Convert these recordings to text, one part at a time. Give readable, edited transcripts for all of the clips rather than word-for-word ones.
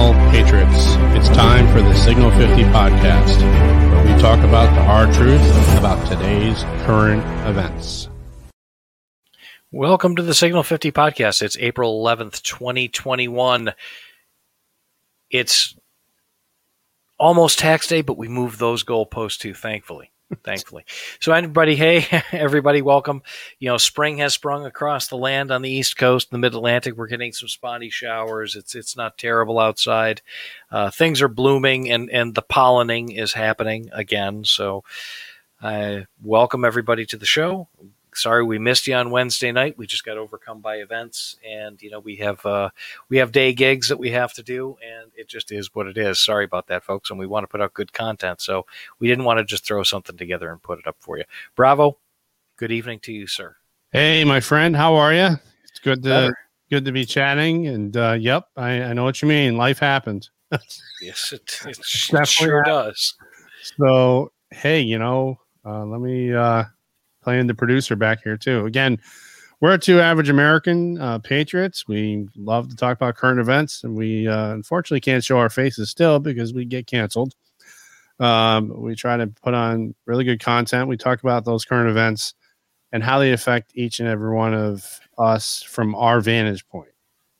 all patriots. It's time for the Signal 50 podcast, where we talk about the hard truth about today's current events. Welcome to the Signal 50 podcast. It's April 11th, 2021. It's almost tax day, but we moved those goalposts too, thankfully. So anybody, hey, everybody, welcome. You know, spring has sprung across the land on the East Coast, the Mid-Atlantic. We're getting some spotty showers. It's not terrible outside. Things are blooming, and the pollinating is happening again. So welcome everybody to the show. Sorry we missed you on Wednesday night. We just got overcome by events, and you know we have day gigs that we have to do, and it just is what it is. Sorry about that, folks. And we want to put out good content, so we didn't want to just throw something together and put it up for you. Bravo. Good evening to you, sir. Hey, my friend. How are you? It's good to be chatting. And yep, I know what you mean. Life happens. Yes, it sure does. So hey, you know, let me. Playing the producer back here too. Again, we're two average American patriots. We love to talk about current events, and we unfortunately can't show our faces still because we get canceled. We try to put on really good content. We talk about those current events and how they affect each and every one of us from our vantage point.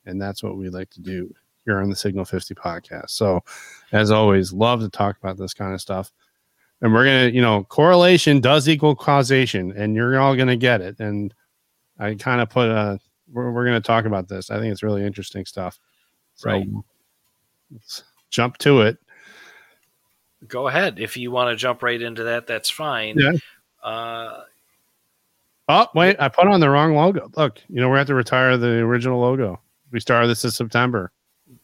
And that's what we like to do here on the Signal 50 podcast. So as always, love to talk about this kind of stuff. And we're going to, you know, correlation does equal causation, and you're all going to get it. And I kind of put we're going to talk about this. I think it's really interesting stuff. So right. Let's jump to it. Go ahead. If you want to jump right into that, that's fine. Yeah. Oh, wait, I put on the wrong logo. Look, you know, we're going to have to retire the original logo. We started this in September.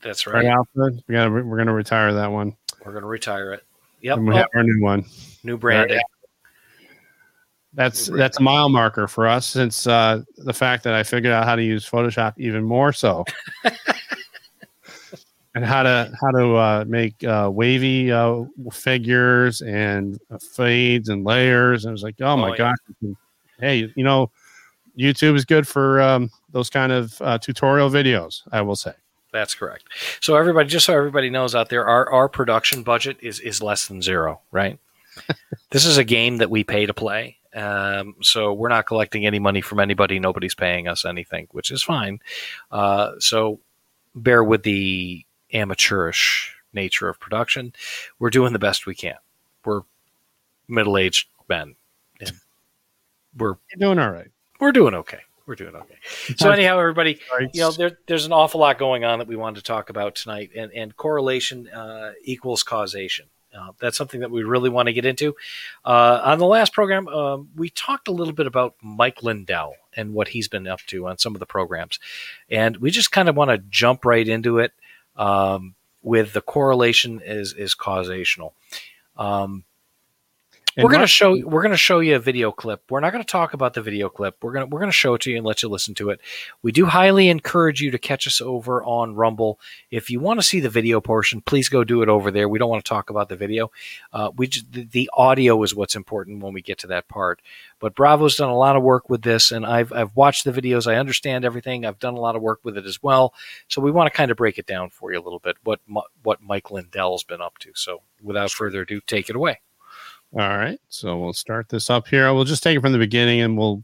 That's right. We're going to retire that one. We're going to retire it. Yep. And we have our new one. New branding. That's a mile marker for us, since the fact that I figured out how to use Photoshop even more so. And how to make wavy figures and fades and layers. And I was like, oh my gosh. Hey, you know, YouTube is good for those kind of tutorial videos, I will say. That's correct. So everybody, just so everybody knows out there, our production budget is less than zero, right? This is a game that we pay to play. So we're not collecting any money from anybody. Nobody's paying us anything, which is fine. So bear with the amateurish nature of production. We're doing the best we can. We're middle-aged men. And You're doing all right. We're doing okay. We're doing okay. So anyhow, everybody, you know, there's an awful lot going on that we wanted to talk about tonight, and correlation equals causation. That's something that we really want to get into. On the last program, we talked a little bit about Mike Lindell and what he's been up to on some of the programs, and we just kind of want to jump right into it with the correlation is causational. We're going to show you a video clip. We're not going to talk about the video clip. We're going to show it to you and let you listen to it. We do highly encourage you to catch us over on Rumble. If you want to see the video portion, please go do it over there. We don't want to talk about the video. The audio is what's important when we get to that part. But Bravo's done a lot of work with this, and I've watched the videos. I understand everything. I've done a lot of work with it as well. So we want to kind of break it down for you a little bit, what Mike Lindell's been up to. So without further ado, take it away. All right, so we'll start this up here. We'll just take it from the beginning, and we'll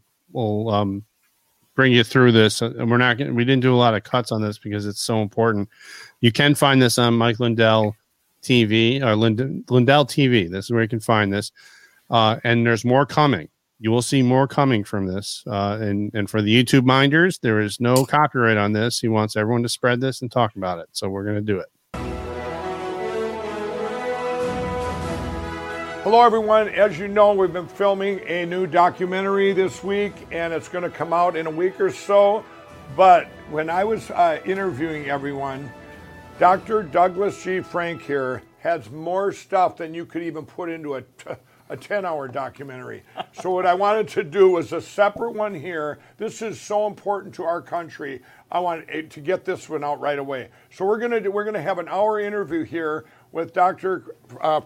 bring you through this. And we didn't do a lot of cuts on this because it's so important. You can find this on Mike Lindell TV or Lindell TV. This is where you can find this. And there's more coming. You will see more coming from this. And for the YouTube minders, there is no copyright on this. He wants everyone to spread this and talk about it. So we're going to do it. Hello, everyone. As you know, we've been filming a new documentary this week, and it's going to come out in a week or so. But when I was interviewing everyone, Dr. Douglas G. Frank here has more stuff than you could even put into a 10-hour documentary. So what I wanted to do was a separate one here. This is so important to our country. I want to get this one out right away. So we're going to have an hour interview here with Dr.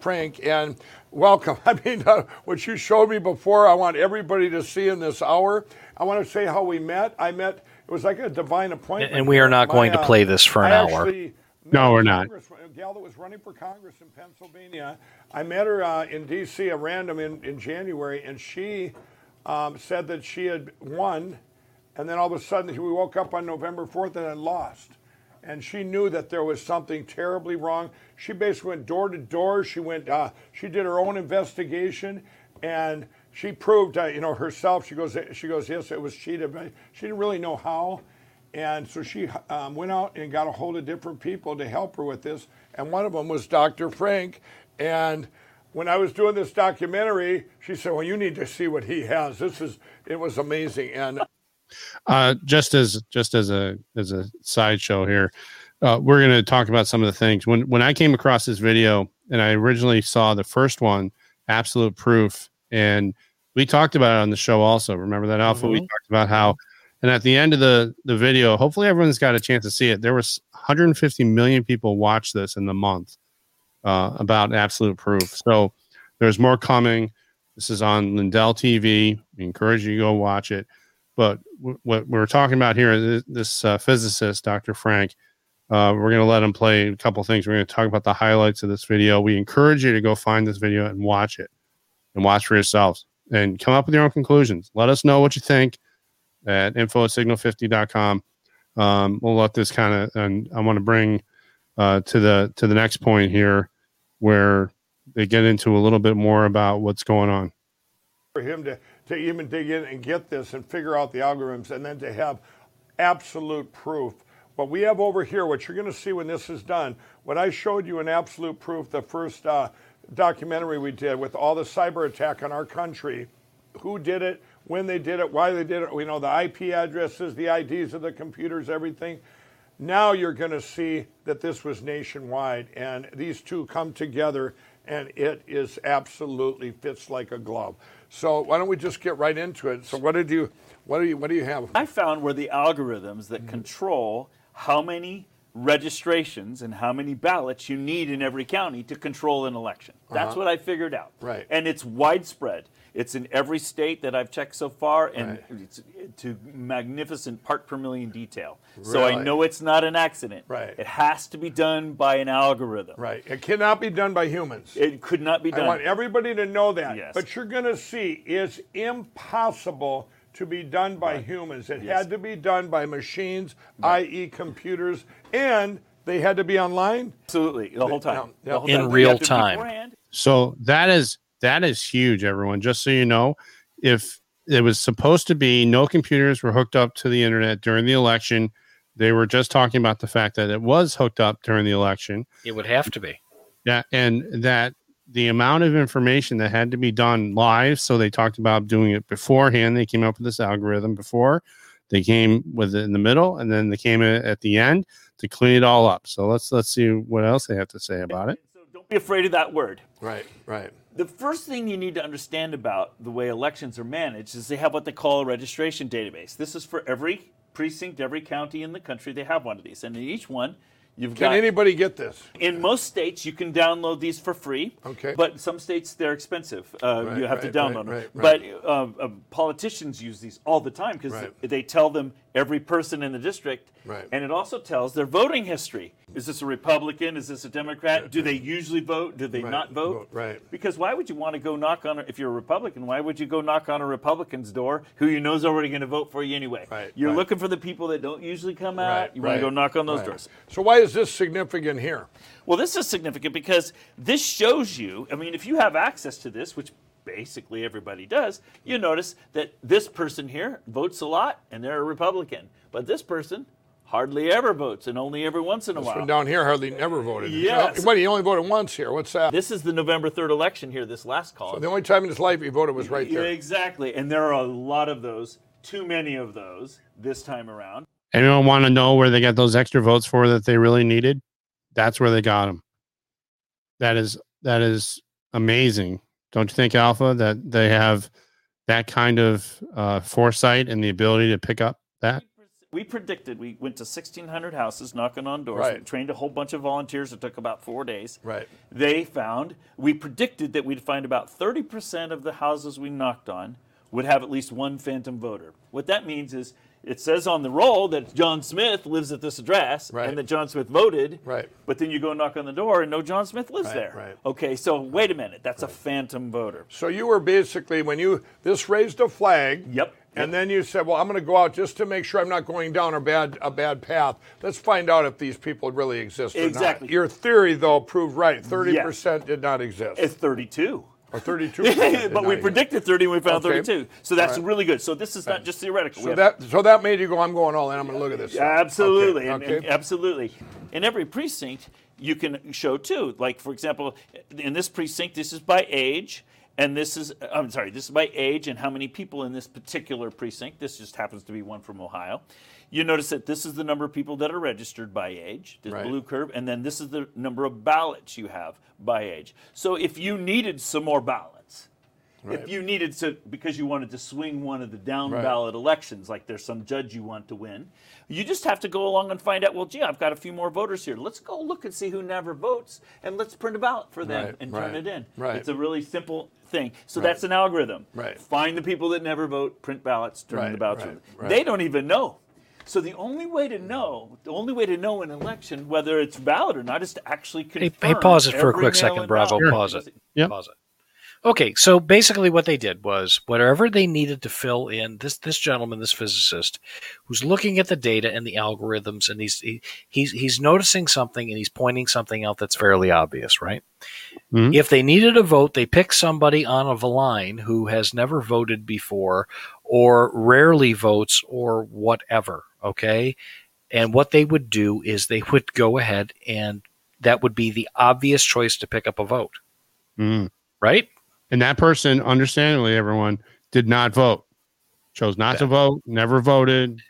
Frank, and welcome. I mean, what you showed me before, I want everybody to see in this hour. I want to say how we met. It was like a divine appointment. And we are not going to play this for an hour. No, we're not. A gal that was running for Congress in Pennsylvania. I met her in D.C. at random in January, and she said that she had won, and then all of a sudden we woke up on November 4th and had lost. And she knew that there was something terribly wrong. She basically went door to door. She went. She did her own investigation, and she proved, herself. She goes, yes, it was cheated. But she didn't really know how. And so she went out and got a hold of different people to help her with this. And one of them was Dr. Frank. And when I was doing this documentary, she said, well, you need to see what he has. It was amazing. And just as a sideshow here, we're going to talk about some of the things. When I came across this video, and I originally saw the first one, Absolute Proof, and we talked about it on the show also. Remember that, Alpha? Mm-hmm. We talked about how, and at the end of the video, hopefully everyone's got a chance to see it. There was 150 million people watched this in the month about Absolute Proof. So there's more coming. This is on Lindell TV. We encourage you to go watch it. But what we're talking about here is this physicist, Dr. Frank. We're going to let him play a couple things. We're going to talk about the highlights of this video. We encourage you to go find this video and watch it. And watch for yourselves and come up with your own conclusions. Let us know what you think at info@signal50.com. We'll let this kind of, and I want to bring to the next point here where they get into a little bit more about what's going on. For him to even dig in and get this and figure out the algorithms and then to have absolute proof. What we have over here, what you're going to see when this is done, what I showed you in Absolute Proof, the first documentary we did with all the cyber attack on our country, who did it, when they did it, why they did it, we know the IP addresses, the IDs of the computers, everything. Now you're going to see that this was nationwide, and these two come together, and it is absolutely fits like a glove. So why don't we just get right into it? So what do you have? I found were the algorithms that control how many registrations and how many ballots you need in every county to control an election. That's what I figured out. Right. And it's widespread. It's in every state that I've checked so far, and it's to magnificent part per million detail. Really? So I know it's not an accident. Right. It has to be done by an algorithm. Right. It cannot be done by humans. It could not be done. I want everybody to know that. Yes. But you're going to see it's impossible to be done by humans. It had to be done by machines, i.e. computers, and they had to be online. Absolutely, the whole time. The whole in real time. So that is huge, everyone. Just so you know, if it was supposed to be no computers were hooked up to the internet during the election, they were just talking about the fact that it was hooked up during the election. It would have to be. Yeah, and that the amount of information that had to be done live. So they talked about doing it beforehand. They came up with this algorithm before. They came with it in the middle, and then they came in at the end to clean it all up. So let's see what else they have to say about it. So don't be afraid of that word. Right, right. The first thing you need to understand about the way elections are managed is they have what they call a registration database. This is for every precinct, every county in the country. They have one of these. And in each one, can anybody get this? In most states, you can download these for free. Okay. But some states, they're expensive. You have to download them. But politicians use these all the time because they tell them every person in the district. Right. And it also tells their voting history. Is this a Republican? Is this a Democrat? Do they usually vote? Do they not vote? Right. Because why would you want to go knock on, if you're a Republican, why would you go knock on a Republican's door who you know is already going to vote for you anyway? Right. You're looking for the people that don't usually come out. Right. You want to go knock on those doors. So why is this significant here? Well, this is significant because this shows you, I mean, if you have access to this, which basically everybody does, you notice that this person here votes a lot and they're a Republican, but this person hardly ever votes and only every once in a while. This one down here hardly never voted. Yes. Wait, he only voted once here. What's that? This is the November 3rd election here, this last call. So the only time in his life he voted was right there. Exactly, and there are a lot of those, too many of those this time around. Anyone want to know where they got those extra votes for that they really needed? That's where they got them. That is amazing. Don't you think, Alpha, that they have that kind of foresight and the ability to pick up that? We predicted. We went to 1,600 houses knocking on doors. Right. We trained a whole bunch of volunteers. It took about 4 days. Right. We predicted that we'd find about 30% of the houses we knocked on would have at least one phantom voter. What that means is it says on the roll that John Smith lives at this address, right, and that John Smith voted, right, but then you go knock on the door and no John Smith lives, right, there. Right. Okay, so wait a minute, that's, right, a phantom voter. So you were basically, when you, this raised a flag, yep, and then you said, well, I'm going to go out just to make sure I'm not going down a bad path. Let's find out if these people really exist or, exactly, not. Your theory, though, proved right. 30% did not exist. It's 32. Or 32%. But we predicted 30 and we found, okay, 32. So that's, right, really good. So this is not just theoretical. So that made you go, I'm going all in. I'm going to look at this. Absolutely. Okay. And absolutely. In every precinct, you can show, too. Like, for example, in this precinct, this is by age. And this is by age and how many people in this particular precinct. This just happens to be one from Ohio. You notice that this is the number of people that are registered by age, this, right, blue curve, and then this is the number of ballots you have by age. So if you needed some more ballots, right, if you needed to, because you wanted to swing one of the down, right, ballot elections, like there's some judge you want to win, you just have to go along and find out, well, gee, I've got a few more voters here. Let's go look and see who never votes, and let's print a ballot for them, right, and, right, turn it in. Right. It's a really simple thing. So, right, that's an algorithm. Right. Find the people that never vote, print ballots, turn, right, the ballots, right, in. Right. They don't even know. So the only way to know an election, whether it's valid or not, is to actually confirm. Hey, pause it for a quick second, Bravo. Sure. Pause it. Okay, so basically what they did was whatever they needed to fill in, this gentleman, this physicist, who's looking at the data and the algorithms, and he's noticing something and he's pointing something out that's fairly obvious, right? Mm-hmm. If they needed a vote, they pick somebody on a line who has never voted before or rarely votes or whatever, okay? And what they would do is they would go ahead and that would be the obvious choice to pick up a vote, mm-hmm, right? And that person, understandably, everyone, did not vote, chose not to vote, never voted,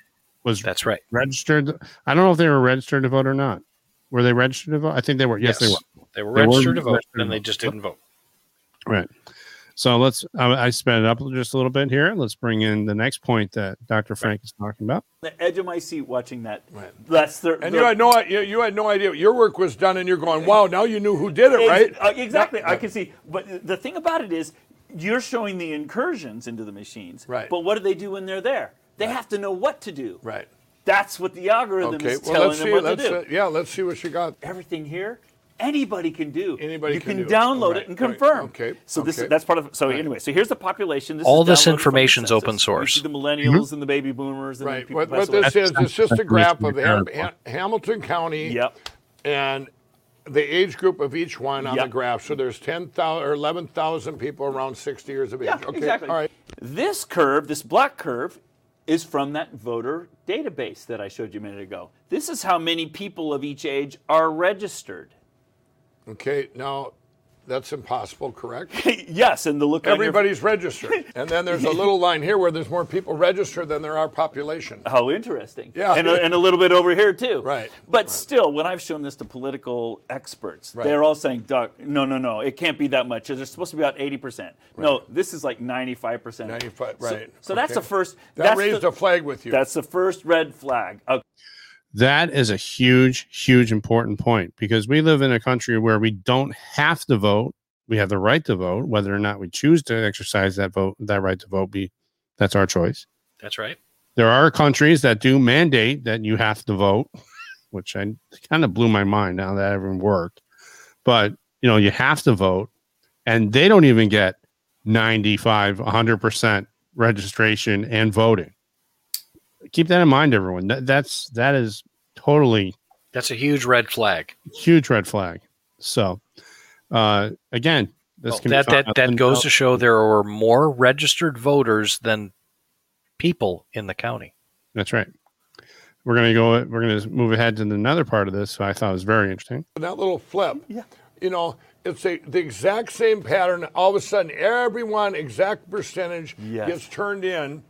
was, that's right, registered. I don't know if they were registered to vote or not. Were they registered to vote? I think they were. Yes, they were. They were registered to vote, and they just didn't vote. Right. So let's, I sped it up just a little bit here. Let's bring in the next point that Dr. Frank is talking about. The edge of my seat watching that. Right. You had no idea. Your work was done and you're going, wow, now you knew who did it, right? Exactly. Yeah. I can see. But the thing about it is you're showing the incursions into the machines. Right. But what do they do when they're there? They, right, have to know what to do. Right. That's what the algorithm is telling them what to do. Let's see what you got. Everything here. Anybody can do. You can download it and confirm. So here's the population. All this information is open source. You see the millennials, mm-hmm, and the baby boomers. And, right, it's just a graph of Hamilton County, yep, and the age group of each one on, yep, the graph. So there's 10,000 or 11,000 people around 60 years of age. Yeah, okay, exactly. All right. This curve, this black curve, is from that voter database that I showed you a minute ago. This is how many people of each age are registered. Okay, now that's impossible, correct? Yes, and everybody's registered. And then there's a little line here where there's more people registered than there are population. How interesting. Yeah. And a little bit over here, too. Right. But still, when I've shown this to political experts, right, they're all saying, Doc, no, it can't be that much. There's supposed to be about 80%. Right. No, this is like 95%. 95, right. So that's the first. That raised a flag with you. That's the first red flag. Okay. That is a huge, huge important point because we live in a country where we don't have to vote. We have the right to vote, whether or not we choose to exercise that vote, that right to vote. That's our choice. That's right. There are countries that do mandate that you have to vote, which I kind of blew my mind now that everyone worked. But you know, you have to vote, and they don't even get 95, 100% registration and voting. Keep that in mind, everyone. That's a huge red flag. Huge red flag. So, again, that goes to show there are more registered voters than people in the county. That's right. We're gonna move ahead to another part of this. So I thought it was very interesting. That little flip. Yeah. You know, it's the exact same pattern. All of a sudden, everyone exact percentage gets turned in.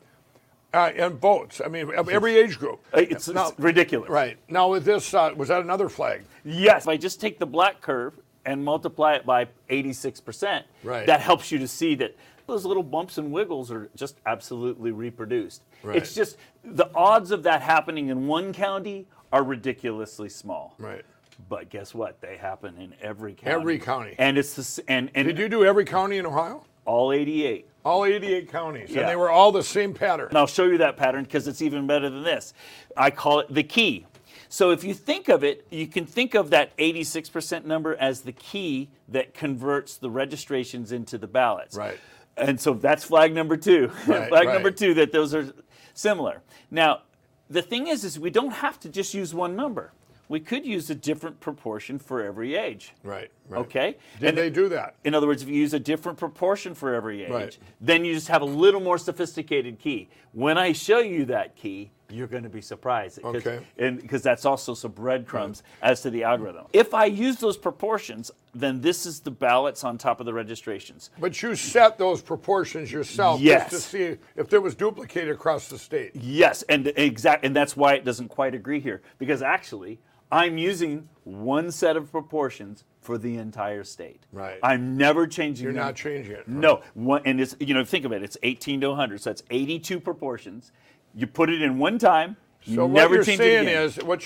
And votes. I mean, every age group. It's ridiculous. Right. Now with this, was that another flag? Yes. If I just take the black curve and multiply it by 86%, right, that helps you to see that those little bumps and wiggles are just absolutely reproduced. Right. It's just the odds of that happening in one county are ridiculously small. Right. But guess what? They happen in every county. And it's did you do every county in Ohio? All 88. All 88 counties, yeah. And they were all the same pattern. And I'll show you that pattern because it's even better than this. I call it the key. So if you think of it, you can think of that 86% number as the key that converts the registrations into the ballots. Right. And so that's flag number two. Right, flag number two, that those are similar. Now, the thing is we don't have to just use one number. We could use a different proportion for every age. Right, right. Okay? Did they do that? In other words, if you use a different proportion for every age, then you just have a little more sophisticated key. When I show you that key, you're going to be surprised. Because that's also some breadcrumbs as to the algorithm. If I use those proportions, then this is the ballots on top of the registrations. But you set those proportions yourself just to see if there was duplicate across the state. Yes, and that's why it doesn't quite agree here. Because actually, I'm using one set of proportions for the entire state. Right. I'm never changing them. You're not changing it. Right? No. And it's, think of it, it's 18 to 100, so that's 82 proportions. You put it in one time, what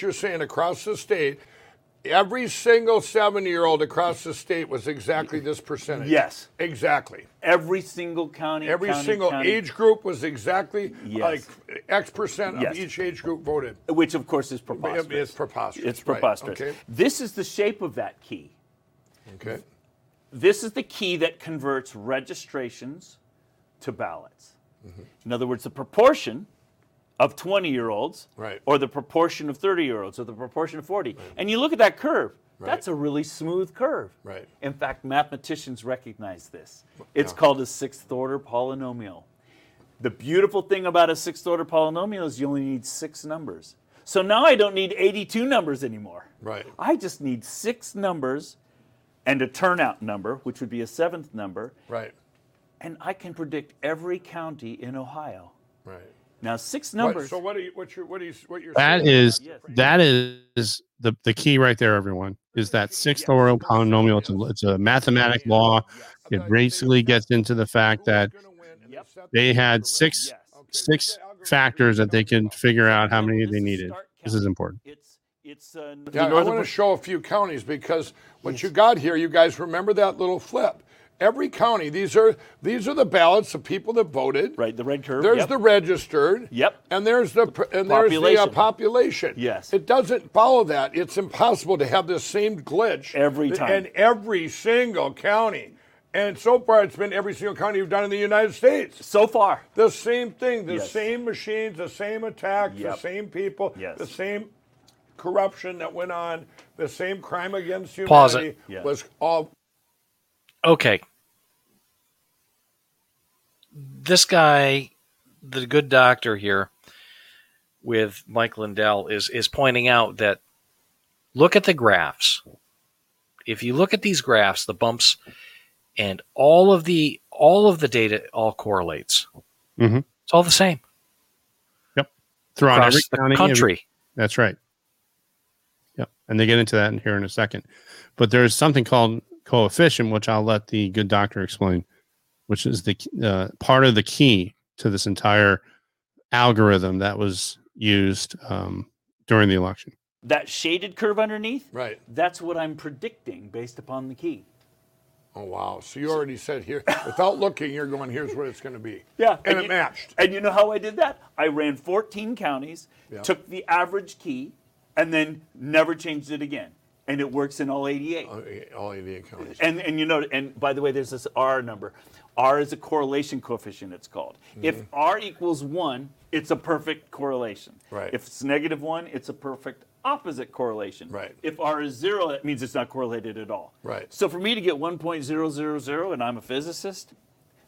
you're saying across the state, every single 70-year-old across the state was exactly this percentage. Yes. Exactly. Every single county. Every single age group was exactly like X percent of each age group voted. Which, of course, is preposterous. It's preposterous. Okay. This is the shape of that key. Okay. This is the key that converts registrations to ballots. Mm-hmm. In other words, the proportion of 20-year-olds or the proportion of 30-year-olds or the proportion of 40. Right. And you look at that curve. Right. That's a really smooth curve. Right. In fact, mathematicians recognize this. It's called a sixth-order polynomial. The beautiful thing about a sixth-order polynomial is you only need 6 numbers. So now I don't need 82 numbers anymore. Right. I just need 6 numbers and a turnout number, which would be a 7th number. Right. And I can predict every county in Ohio. Right. Now 6 numbers. So what you're saying? That is the key right there, everyone. Is that sixth order polynomial? It's a mathematic law. It basically gets into the fact that they had six factors that they can figure out how many they needed. This is important. I want to show a few counties because what you got here, you guys remember that little flip. Every county, these are the ballots of people that voted. Right, the red curve. There's the registered. Yep. And there's the population. Yes. It doesn't follow that. It's impossible to have this same glitch every time in every single county. And so far, it's been every single county you've done in the United States. So far, the same thing, the same machines, the same attacks, the same people, the same corruption that went on, the same crime against humanity. Pause it. Yes. Was all. Okay. This guy, the good doctor here with Mike Lindell, is pointing out that look at the graphs. If you look at these graphs, the bumps and all of the data all correlates. Mm-hmm. It's all the same. Yep. Throughout every county, country. That's right. Yep. And they get into that here in a second. But there's something called coefficient, which I'll let the good doctor explain, which is the part of the key to this entire algorithm that was used during the election. That shaded curve underneath, that's what I'm predicting based upon the key. Oh, wow. So you already said here, without looking, you're going, here's what it's going to be. Yeah. And it matched. And you know how I did that? I ran 14 counties, took the average key, and then never changed it again. And it works in all 88. All 88 counties. And by the way, there's this R number. R is a correlation coefficient, it's called. Mm-hmm. If R equals 1, it's a perfect correlation. Right. If it's -1, it's a perfect opposite correlation. Right. If R is 0, that means it's not correlated at all. Right. So for me to get 1.000, and I'm a physicist,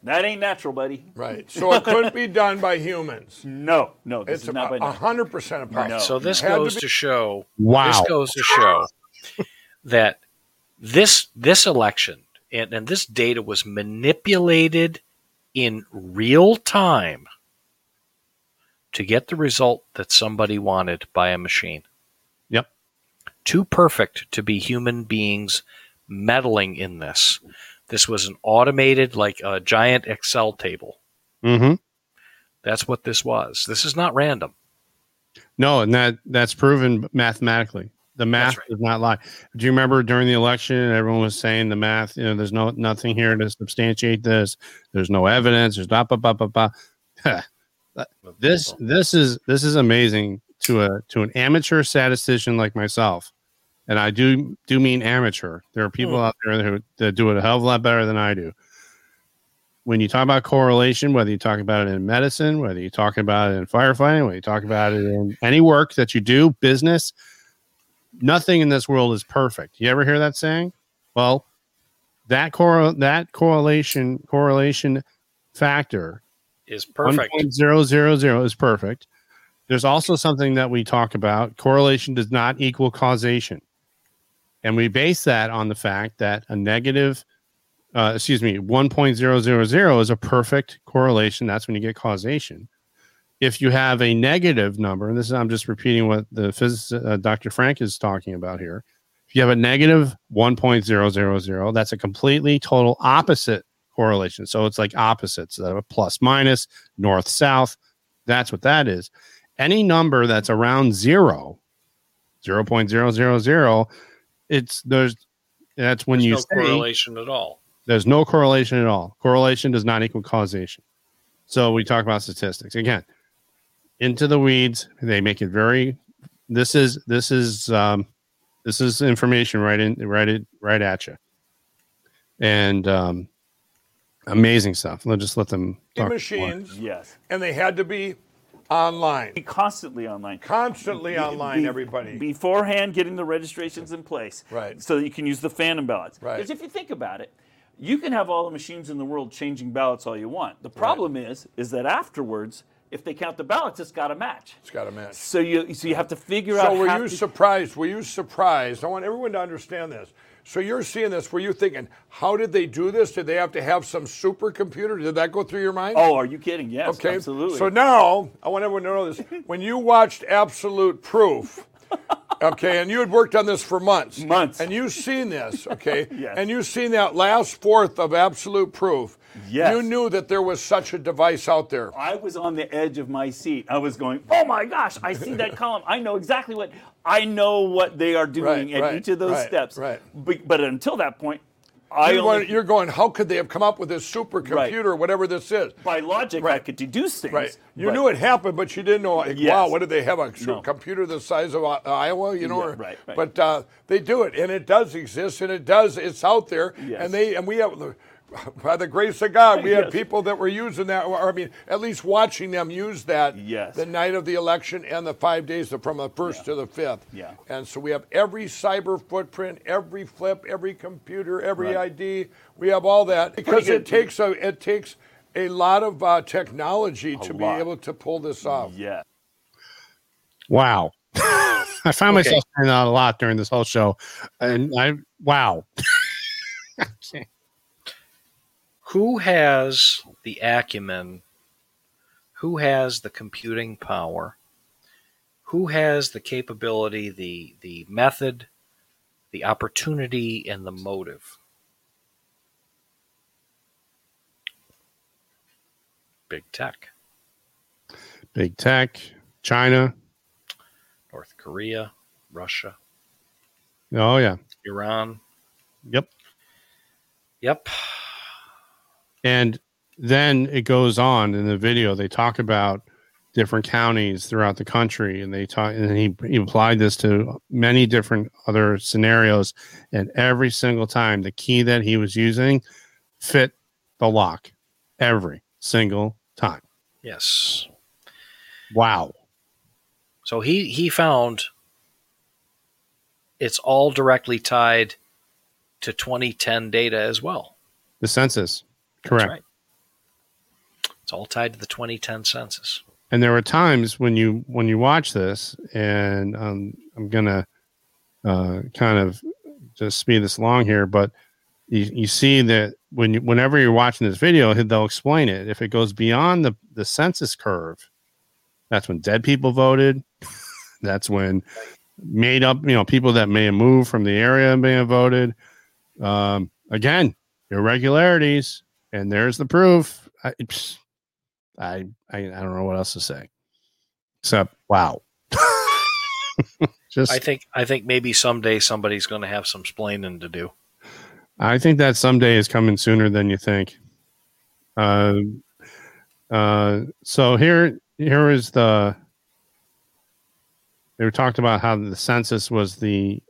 that ain't natural, buddy. Right. So it couldn't be done by humans. No. This is not by natural. 100% impossible. No. So this goes to show. Wow. This goes to show. That this election and this data was manipulated in real time to get the result that somebody wanted by a machine. Yep. Too perfect to be human beings meddling in this. This was an automated, like a giant Excel table. Mm-hmm. That's what this was. This is not random. No, and that's proven mathematically. The math does not lie. Do you remember during the election, everyone was saying the math, you know, there's nothing here to substantiate this. There's no evidence. There's blah, blah, blah, blah, blah. This is amazing to an amateur statistician like myself. And I do mean amateur. There are people out there that do it a hell of a lot better than I do. When you talk about correlation, whether you talk about it in medicine, whether you talk about it in firefighting, whether you talk about it in any work that you do, business, nothing in this world is perfect. You ever hear that saying? Well, that correlation factor is perfect. 1.000 is perfect. There's also something that we talk about. Correlation does not equal causation. And we base that on the fact that 1.000 is a perfect correlation. That's when you get causation. If you have a negative number, and I'm just repeating what the physicist, Dr. Frank is talking about here. If you have a negative 1.000, that's a completely total opposite correlation. So it's like opposites, plus minus, north south. That's what that is. Any number that's around 0.000, there's no correlation at all. Correlation does not equal causation. So we talk about statistics again. Into the weeds, they make it very. This is information right at you, and amazing stuff. Let's just let them talk. Machines, yes, and they had to be online, constantly online. Everybody beforehand getting the registrations in place, right? So that you can use the phantom ballots, right? Because if you think about it, you can have all the machines in the world changing ballots all you want. The problem is that afterwards. If they count the ballots, it's got to match. So you have to figure out. So were you surprised? I want everyone to understand this. So you're seeing this. Were you thinking, how did they do this? Did they have to have some supercomputer? Did that go through your mind? Oh, are you kidding? Yes, okay. Absolutely. So now I want everyone to know this. When you watched Absolute Proof, okay, and you had worked on this for months, and you've seen this, okay, yes. And you've seen that last fourth of Absolute Proof. Yes. You knew that there was such a device out there. I was on the edge of my seat. I was going, oh my gosh, I see that column. I know exactly what they are doing at each of those steps. Right. But until that point, you're going, how could they have come up with this supercomputer, whatever this is? By logic, I could deduce things. Right. You knew it happened, but you didn't know, wow, what did they have, computer the size of Iowa? You know, But they do it, and it does exist, and it's out there, and we have... By the grace of God, we had people that were using that, or I mean, at least watching them use that the night of the election and the 5 days from the 1st to the 5th. Yeah. And so we have every cyber footprint, every flip, every computer, every ID. We have all that because it takes a lot of technology to be able to pull this off. Yeah. Wow. I found myself saying that a lot during this whole show. And wow. I can't. Who has the acumen? Who has the computing power? Who has the capability, the method, the opportunity, and the motive? Big tech. Big tech, China. North Korea, Russia. Oh, yeah. Iran. Yep. And then it goes on in the video. They talk about different counties throughout the country, and he applied this to many different other scenarios. And every single time, the key that he was using fit the lock every single time. Yes. Wow. So he found it's all directly tied to 2010 data as well. The census. Correct. Right. It's all tied to the 2010 census. And there were times when you watch this, and I'm gonna kind of just speed this along here, but you see that whenever you're watching this video, they'll explain it. If it goes beyond the census curve, that's when dead people voted. That's when made up, people that may have moved from the area may have voted. Again, irregularities. And there's the proof. I don't know what else to say. Except, wow. Just I think maybe someday somebody's going to have some splaining to do. I think that someday is coming sooner than you think. So here is the. They were talked about how the census was the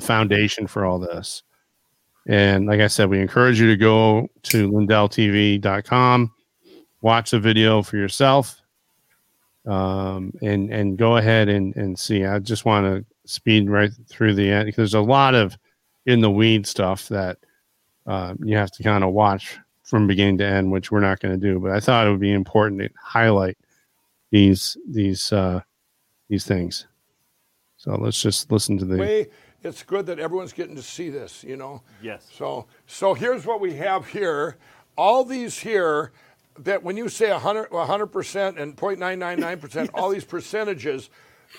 foundation for all this. And like I said, we encourage you to go to LindellTV.com, watch the video for yourself, and go ahead and see. I just want to speed right through the end because there's a lot of in the weed stuff that you have to kind of watch from beginning to end, which we're not going to do. But I thought it would be important to highlight these things. So let's just listen to the. It's good that everyone's getting to see this, you know. Yes. So here's what we have here. All these here, that when you say 100% and 0.999%, all these percentages,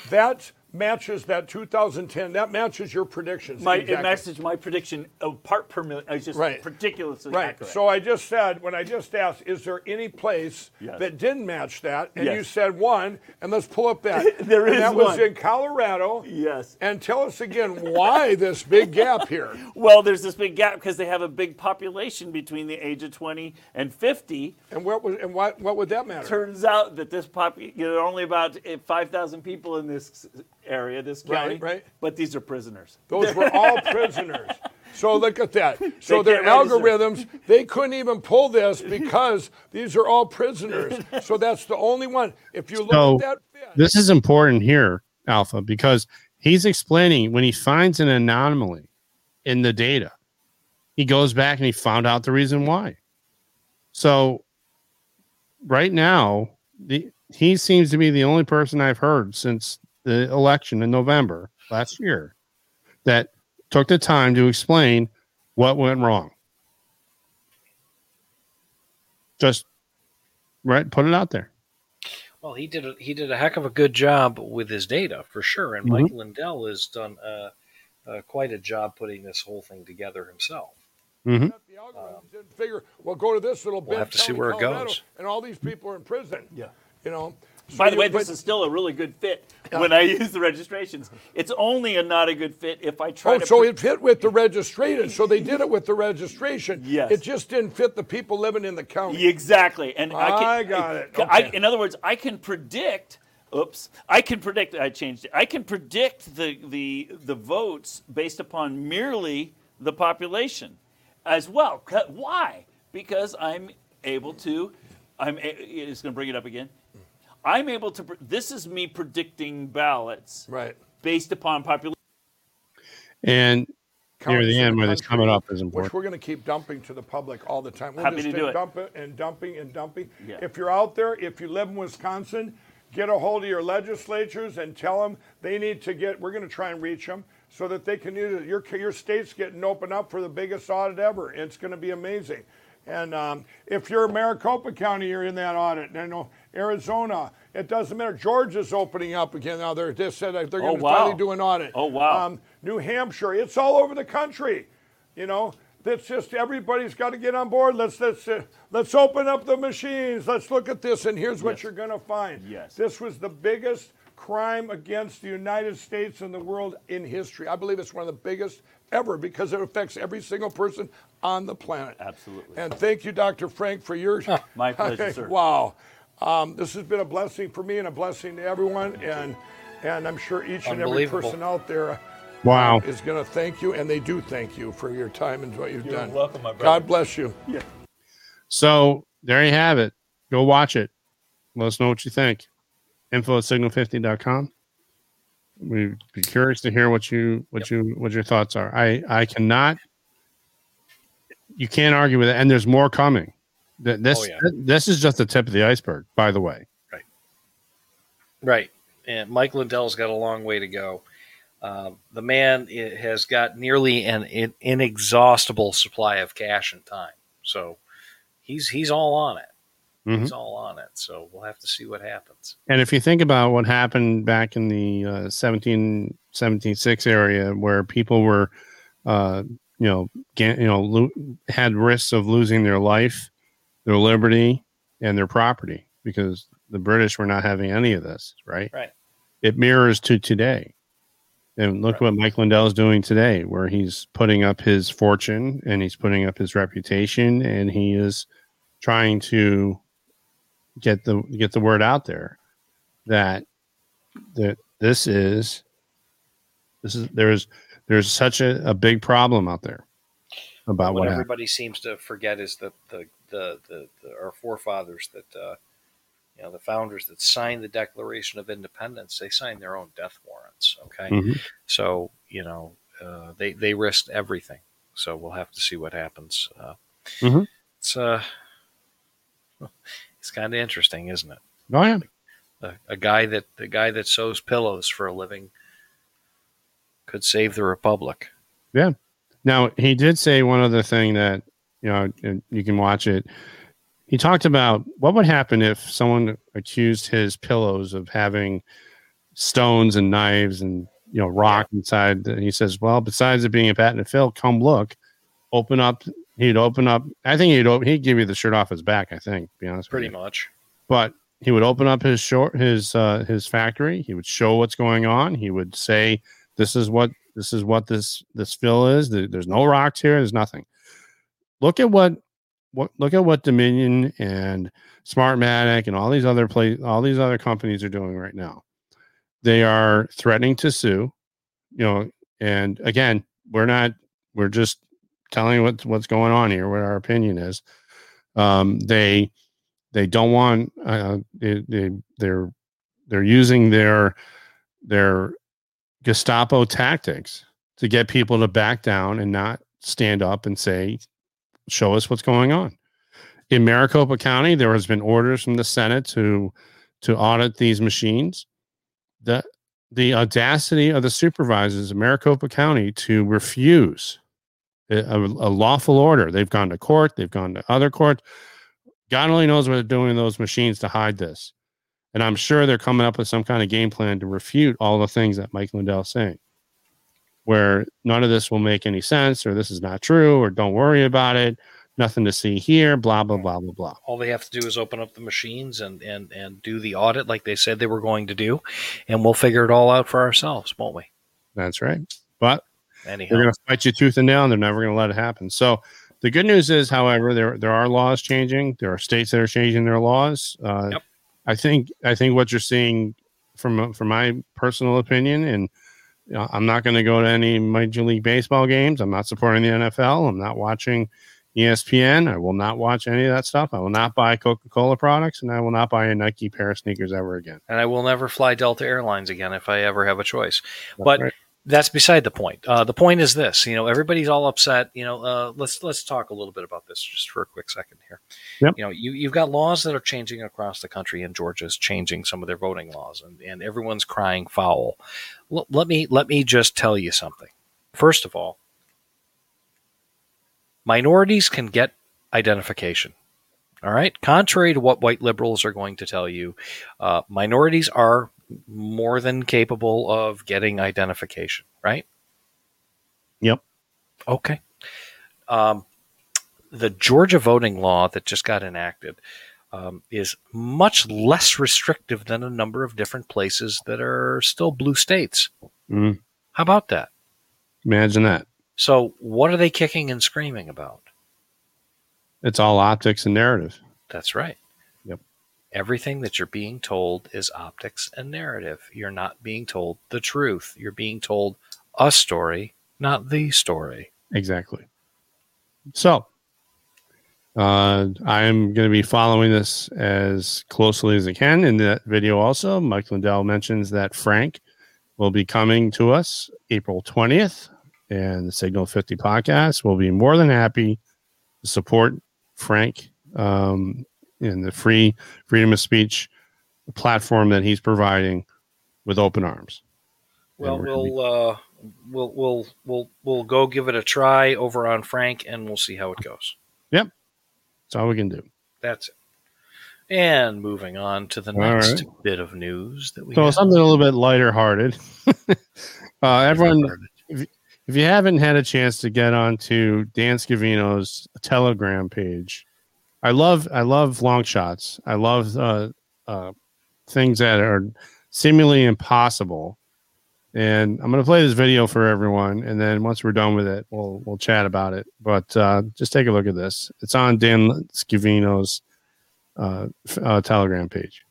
that matches that 2010. That matches your predictions. It matches my prediction of part per million. It's just ridiculously accurate. So I just said, when I just asked, is there any place that didn't match that? And you said one, and let's pull up that. There is one. That was in Colorado. Yes. And tell us again why this big gap here. Well, there's this big gap because they have a big population between the age of 20 and 50. And what would that matter? Turns out that this there are only about 5,000 people in this area, this county, right. But these are prisoners. Those were all prisoners. So look at that. So their algorithms, they couldn't even pull this because these are all prisoners. So that's the only one. If you look at that. This is important here, Alpha, because he's explaining when he finds an anomaly in the data, he goes back and he found out the reason why. So right now, he seems to be the only person I've heard since the election in November last year that took the time to explain what went wrong. Just put it out there. Well, he did a heck of a good job with his data for sure, and Mike Lindell has done quite a job putting this whole thing together himself. Mm-hmm. The algorithms didn't figure. Well, go to this little bit. We'll have to see where it goes. And all these people are in prison. Yeah, you know. By the way, this is still a really good fit when I use the registrations. It's only not a good fit if I try to... Oh, so it fit with the registration. So they did it with the registration. Yes. It just didn't fit the people living in the county. Exactly. And I got it. Okay. In other words, I can predict... Oops. I can predict... I changed it. I can predict the votes based upon merely the population as well. Why? Because I'm able to... It's going to bring it up again. I'm able to. This is me predicting ballots, right? Based upon population. And near the end, where it's coming up is important. Which we're going to keep dumping to the public all the time. We're happy to do it. Dumping. Yeah. If you're out there, if you live in Wisconsin, get a hold of your legislatures and tell them they need to get. We're going to try and reach them so that they can use it. Your state's getting opened up for the biggest audit ever. It's going to be amazing. And if you're Maricopa County, you're in that audit. And I know Arizona, it doesn't matter. Georgia's opening up again. Now they just said they're going to finally do an audit. Oh, wow. New Hampshire, it's all over the country. You know, that's just everybody's got to get on board. Let's open up the machines. Let's look at this, and here's what you're going to find. Yes. This was the biggest crime against the United States and the world in history. I believe it's one of the biggest ever because it affects every single person on the planet. Absolutely. And thank you, Dr. Frank, for your... My pleasure, sir. Wow. This has been a blessing for me and a blessing to everyone. And I'm sure each and every person out there is going to thank you. And they do thank you for your time and what you've done. You're welcome, my brother. God bless you. Yeah. So there you have it. Go watch it. Let us know what you think. info@signal50.com. We'd be curious to hear what your thoughts are. I cannot. You can't argue with it, and there's more coming. This is just the tip of the iceberg, by the way. Right. And Mike Lindell's got a long way to go. The man has got nearly an inexhaustible supply of cash and time, so he's all on it. Mm-hmm. It's all on it, so we'll have to see what happens. And if you think about what happened back in the 1776 area, where people were, had risks of losing their life, their liberty, and their property because the British were not having any of this, right? Right. it mirrors to today. And look what Mike Lindell is doing today, where he's putting up his fortune and he's putting up his reputation, and he is trying to get the word out there that this is there's such a big problem out there about what everybody happened. Seems to forget is that the our forefathers that the founders that signed the Declaration of Independence, they signed their own death warrants. Okay. Mm-hmm. So, they risked everything. So we'll have to see what happens. Mm-hmm. It's kind of interesting, isn't it? Oh yeah. The guy that sews pillows for a living could save the republic. Yeah. Now he did say one other thing that, you can watch it. He talked about what would happen if someone accused his pillows of having stones and knives and, rock inside. And he says, well, besides it being a patent fail, come look, open up. He'd open up. I think he'd give you the shirt off his back. I think, to be honest. Pretty much. But he would open up his factory. He would show what's going on. He would say, this is what this fill is. There's no rocks here. There's nothing. Look at what Dominion and Smartmatic and all these other companies are doing right now. They are threatening to sue, and again, we're just telling what's going on here, what our opinion is. They don't want they're using their Gestapo tactics to get people to back down and not stand up and say, show us what's going on. In Maricopa County, there has been orders from the Senate to audit these machines. The audacity of the supervisors of Maricopa County to refuse a lawful order. They've gone to court. They've gone to other court. God only knows what they're doing in those machines to hide this. And I'm sure they're coming up with some kind of game plan to refute all the things that Mike Lindell is saying, where none of this will make any sense, or this is not true, or don't worry about it, nothing to see here, blah, blah, blah, blah, blah. All they have to do is open up the machines and do the audit like they said they were going to do, and we'll figure it all out for ourselves, won't we? That's right. But anyhow, they're going to fight you tooth and nail, and they're never going to let it happen. So the good news is, however, there are laws changing. There are states that are changing their laws. Yep. I think what you're seeing from my personal opinion, and I'm not going to go to any Major League Baseball games. I'm not supporting the NFL. I'm not watching ESPN. I will not watch any of that stuff. I will not buy Coca-Cola products, and I will not buy a Nike pair of sneakers ever again. And I will never fly Delta Airlines again if I ever have a choice. That's beside the point. The point is this: everybody's all upset. Let's talk a little bit about this just for a quick second here. Yep. You've got laws that are changing across the country, and Georgia's changing some of their voting laws, and everyone's crying foul. Let me just tell you something. First of all, minorities can get identification. All right, contrary to what white liberals are going to tell you, minorities are more than capable of getting identification, right? Yep. Okay. The Georgia voting law that just got enacted is much less restrictive than a number of different places that are still blue states. Mm. How about that? Imagine that. So what are they kicking and screaming about? It's all optics and narrative. That's right. Everything that you're being told is optics and narrative. You're not being told the truth. You're being told a story, not the story. Exactly. So I'm going to be following this as closely as I can. In that video also, Mike Lindell mentions that Frank will be coming to us April 20th, and the Signal 50 podcast will be more than happy to support Frank in the freedom of speech platform that he's providing with open arms. Well, we'll go give it a try over on Frank, and we'll see how it goes. Yep, that's all we can do. That's it. And moving on to the next bit of news that we have. Something a little bit lighter-hearted. Everyone, if you haven't had a chance to get onto Dan Scavino's Telegram page. I love long shots. I love things that are seemingly impossible. And I'm going to play this video for everyone, and then once we're done with it, we'll chat about it. But just take a look at this. It's on Dan Scavino's Telegram page.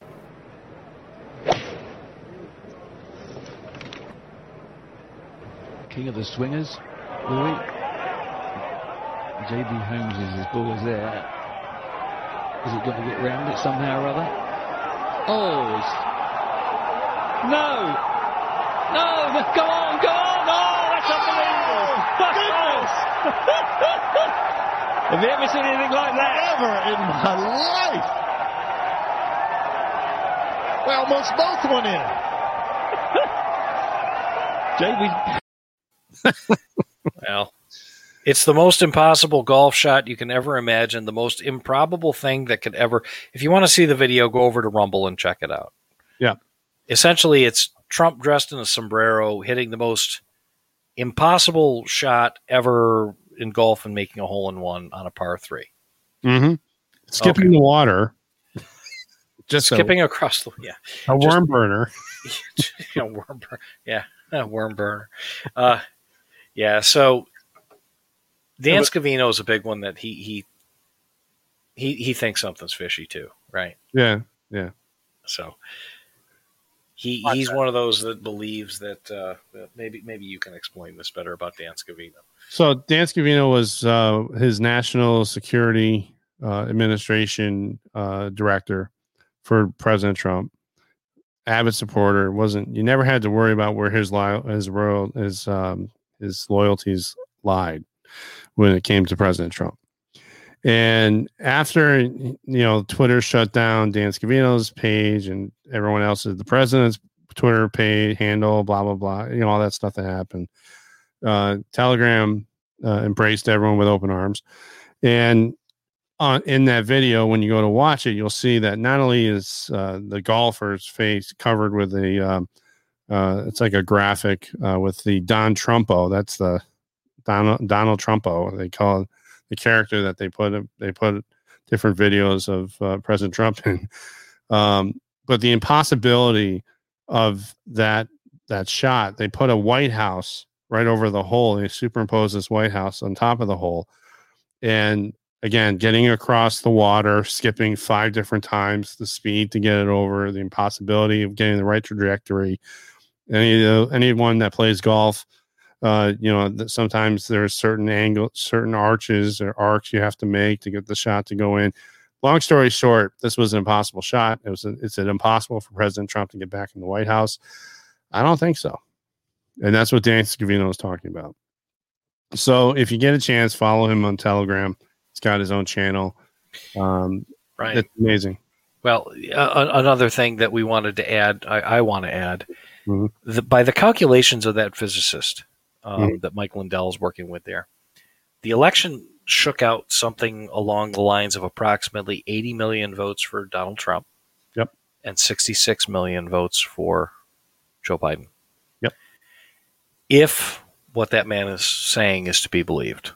King of the swingers, Louis. J.B. Holmes is his ball is there. Is it going to get round it somehow or other? Oh, it's... no! No, go on! Oh, that's unbelievable! Goodness! Have you ever seen anything like that? Ever in my life! We almost both went in. Well, it's the most impossible golf shot you can ever imagine, the most improbable thing that could ever... If you want to see the video, go over to Rumble and check it out. Yeah. Essentially, it's Trump dressed in a sombrero hitting the most impossible shot ever in golf and making a hole in one on a par three. Mm-hmm. Skipping the water. Just skipping across the worm burner. A worm burner. So Dan Scavino is a big one that he thinks something's fishy too, right? Yeah. Yeah. So He's one of those that believes that maybe you can explain this better about Dan Scavino. So Dan Scavino was his National Security Administration director for President Trump. Avid supporter. You never had to worry about where his loyalties lied when it came to President Trump. And after, Twitter shut down Dan Scavino's page and everyone else's, the president's Twitter page, handle, blah, blah, blah, all that stuff that happened. Telegram embraced everyone with open arms. And in that video, when you go to watch it, you'll see that not only is the golfer's face covered with it's like a graphic with the Don Trumpo. That's the Donald Trumpo, they call it. The character that they put different videos of President Trump in, but the impossibility of that shot, they put a White House right over the hole. They superimpose this White House on top of the hole, and again, getting across the water, skipping 5 different times the speed to get it over, the impossibility of getting the right trajectory. Anyone that plays golf. Sometimes there's certain angles, certain arches or arcs you have to make to get the shot to go in. Long story short, this was an impossible shot. It's impossible for President Trump to get back in the White House. I don't think so. And that's what Dan Scavino was talking about. So if you get a chance, follow him on Telegram. He's got his own channel. Right. It's amazing. Well, another thing that we wanted to add, I want to add, mm-hmm. By the calculations of that physicist, that Mike Lindell is working with there. The election shook out something along the lines of approximately 80 million votes for Donald Trump. Yep. And 66 million votes for Joe Biden. Yep. If what that man is saying is to be believed.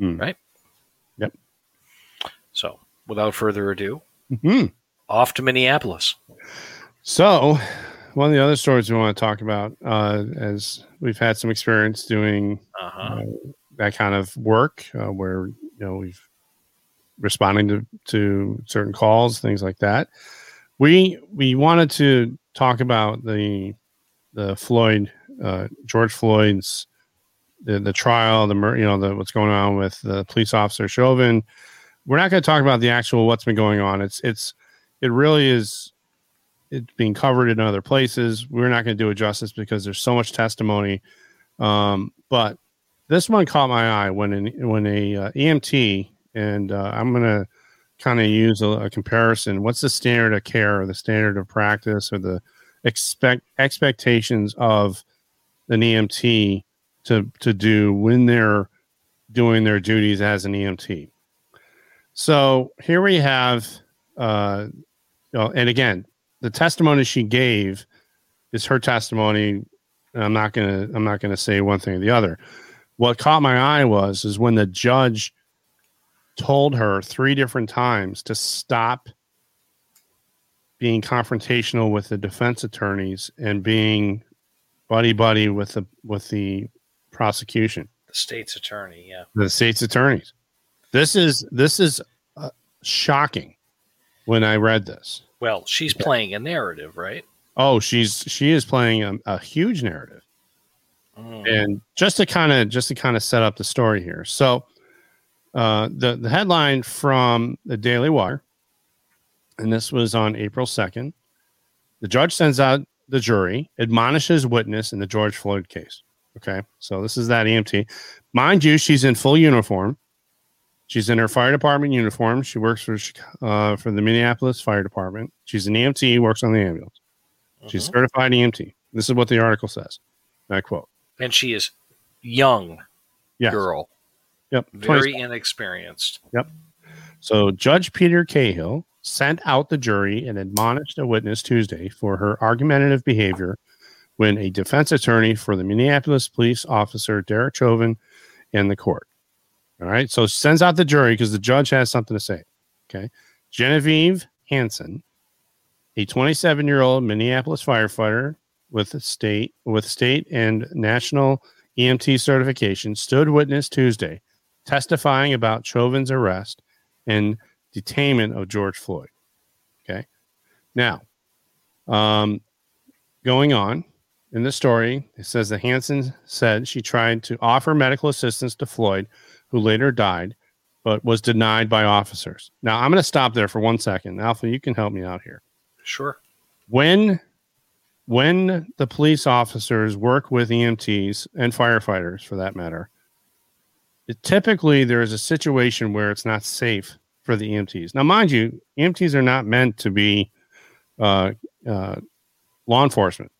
Mm. Right? Yep. So, without further ado, off to Minneapolis. So... One of the other stories we want to talk about, as we've had some experience doing that kind of work, where we've responding to certain calls, things like that. We wanted to talk about the Floyd, George Floyd's the trial, what's going on with the police officer Chauvin. We're not going to talk about the actual what's been going on. It really is. It's being covered in other places. We're not going to do it justice because there's so much testimony. But this one caught my eye when a EMT, and I'm going to kind of use a comparison. What's the standard of care or the standard of practice or the expectations of an EMT to do when they're doing their duties as an EMT? So here we have, and again, the testimony she gave is her testimony. I'm not gonna say one thing or the other. What caught my eye was when the judge told her 3 different times to stop being confrontational with the defense attorneys and being buddy with the prosecution, the state's attorney. Yeah, the state's attorneys. This is shocking when I read this. Well, she's playing a narrative, right? Oh, she is playing a huge narrative. And just to kind of set up the story here. So the headline from the Daily Wire, and this was on April 2nd, the judge sends out the jury, admonishes witness in the George Floyd case. Okay, so this is that EMT. Mind you, she's in full uniform. She's in her fire department uniform. She works for the Minneapolis Fire Department. She's an EMT, works on the ambulance. She's certified EMT. This is what the article says. I quote. And she is young girl. Yep. Very inexperienced. Yep. So Judge Peter Cahill sent out the jury and admonished a witness Tuesday for her argumentative behavior when a defense attorney for the Minneapolis police officer, Derek Chauvin, and the court. All right. So sends out the jury because the judge has something to say. Okay. Genevieve Hansen, a 27-year-old Minneapolis firefighter with state and national EMT certification, stood witness Tuesday, testifying about Chauvin's arrest and detainment of George Floyd. Okay. Now, going on in the story, it says that Hansen said she tried to offer medical assistance to Floyd, who later died, but was denied by officers. Now, I'm going to stop there for 1 second. Alpha, you can help me out here. Sure. When the police officers work with EMTs and firefighters, for that matter, typically there is a situation where it's not safe for the EMTs. Now, mind you, EMTs are not meant to be law enforcement.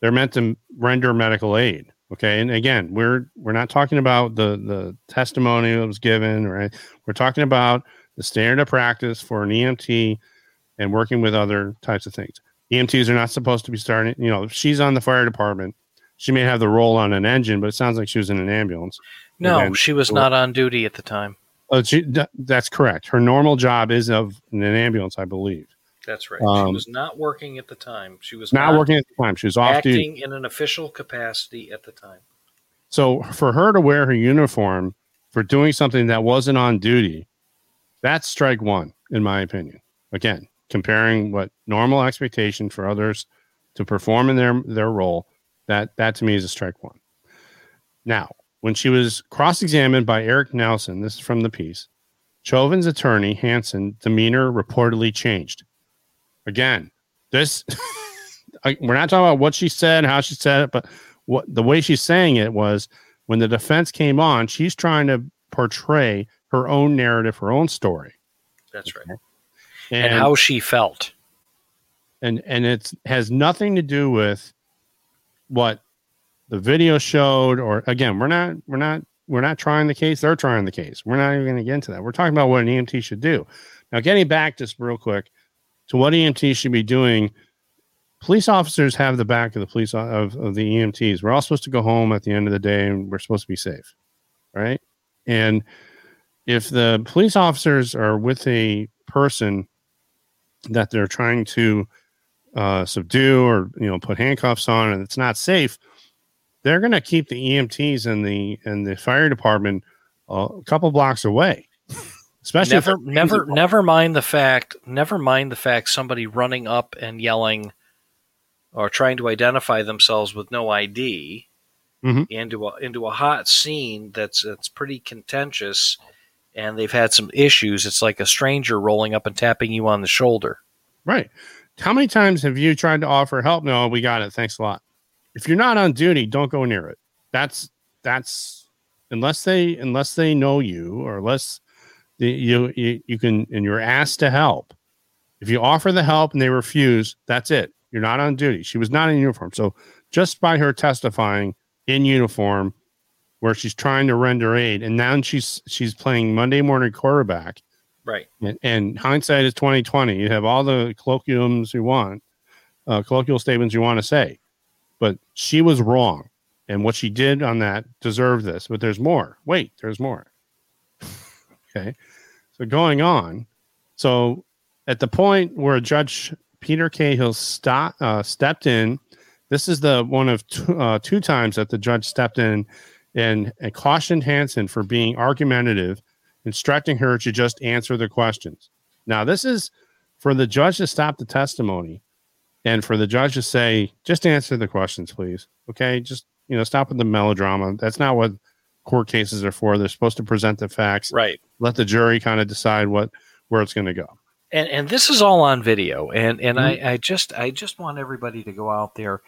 They're meant to render medical aid. Okay, and again, we're not talking about the testimony that was given, right? We're talking about the standard of practice for an EMT and working with other types of things. EMTs are not supposed to be starting, you know, if she's on the fire department, she may have the role on an engine, but it sounds like she was in an ambulance. No, she was not on duty at the time. Oh, that's correct. Her normal job is in an ambulance, I believe. That's right. She was not working at the time. She was not working at the time. She was off duty. Acting in an official capacity at the time. So for her to wear her uniform for doing something that wasn't on duty, that's strike one, in my opinion. Again, comparing what normal expectation for others to perform in their role, that to me is a strike one. Now, when she was cross-examined by Eric Nelson, this is from the piece, Chauvin's attorney, Hansen, demeanor reportedly changed. Again, this we're not talking about what she said, how she said it, but the way she's saying it was when the defense came on, she's trying to portray her own narrative, her own story. That's right. And how she felt. And it has nothing to do with what the video showed, or again, we're not trying the case, they're trying the case. We're not even going to get into that. We're talking about what an EMT should do. Now, getting back just real quick to what EMTs should be doing, police officers have the back of the police of the EMTs. We're all supposed to go home at the end of the day and we're supposed to be safe. Right. And if the police officers are with a person that they're trying to subdue or, you know, put handcuffs on and it's not safe, they're going to keep the EMTs and the fire department a couple blocks away. Especially never mind the fact somebody running up and yelling or trying to identify themselves with no ID into a hot scene that's pretty contentious and they've had some issues. It's like a stranger rolling up and tapping you on the shoulder. Right. How many times have you tried to offer help? No, we got it. Thanks a lot. If you're not on duty, don't go near it. That's unless they know you or unless you can, and you're asked to help. If you offer the help and they refuse, that's it. You're not on duty. She was not in uniform. So just by her testifying in uniform, where she's trying to render aid, and now she's playing Monday morning quarterback, right? And hindsight is 2020. You have all the colloquial statements you want to say, but she was wrong, and what she did on that deserved this. But there's more. Wait, there's more. Okay. So going on. So at the point where Judge Peter Cahill stepped in. This is the one of two times that the judge stepped in and cautioned Hansen for being argumentative, instructing her to just answer the questions. Now, this is for the judge to stop the testimony and for the judge to say, just answer the questions, please. Okay, just stop with the melodrama. That's not what court cases are for. They're supposed to present the facts. Right. Let the jury kind of decide where it's going to go. And this is all on video. And mm-hmm. I just want everybody to go out there,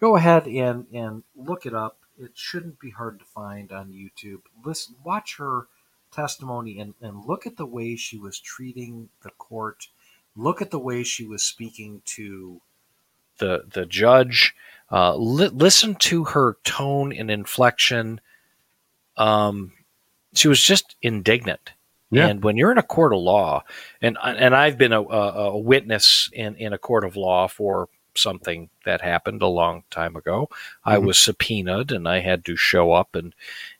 go ahead and look it up. It shouldn't be hard to find on YouTube. Listen, watch her testimony and look at the way she was treating the court. Look at the way she was speaking to the judge. Listen to her tone and inflection. She was just indignant. Yeah. And when you're in a court of law, and I've been a witness in a court of law for something that happened a long time ago. Mm-hmm. I was subpoenaed and I had to show up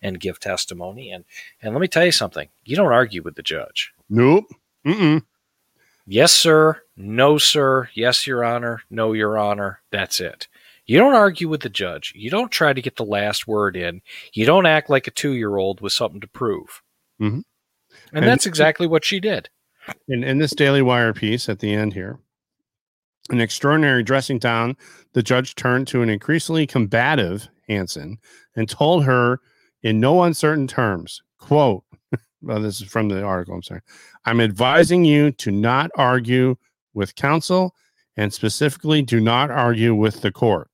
and give testimony. And let me tell you something. You don't argue with the judge. Nope. Mm-mm. Yes, sir. No, sir. Yes, Your Honor. No, Your Honor. That's it. You don't argue with the judge. You don't try to get the last word in. You don't act like a 2-year-old with something to prove. Mm-hmm. And that's exactly what she did. In this Daily Wire piece at the end here, an extraordinary dressing down, the judge turned to an increasingly combative Hansen and told her in no uncertain terms, quote, well, this is from the article, I'm sorry, I'm advising you to not argue with counsel and specifically do not argue with the court.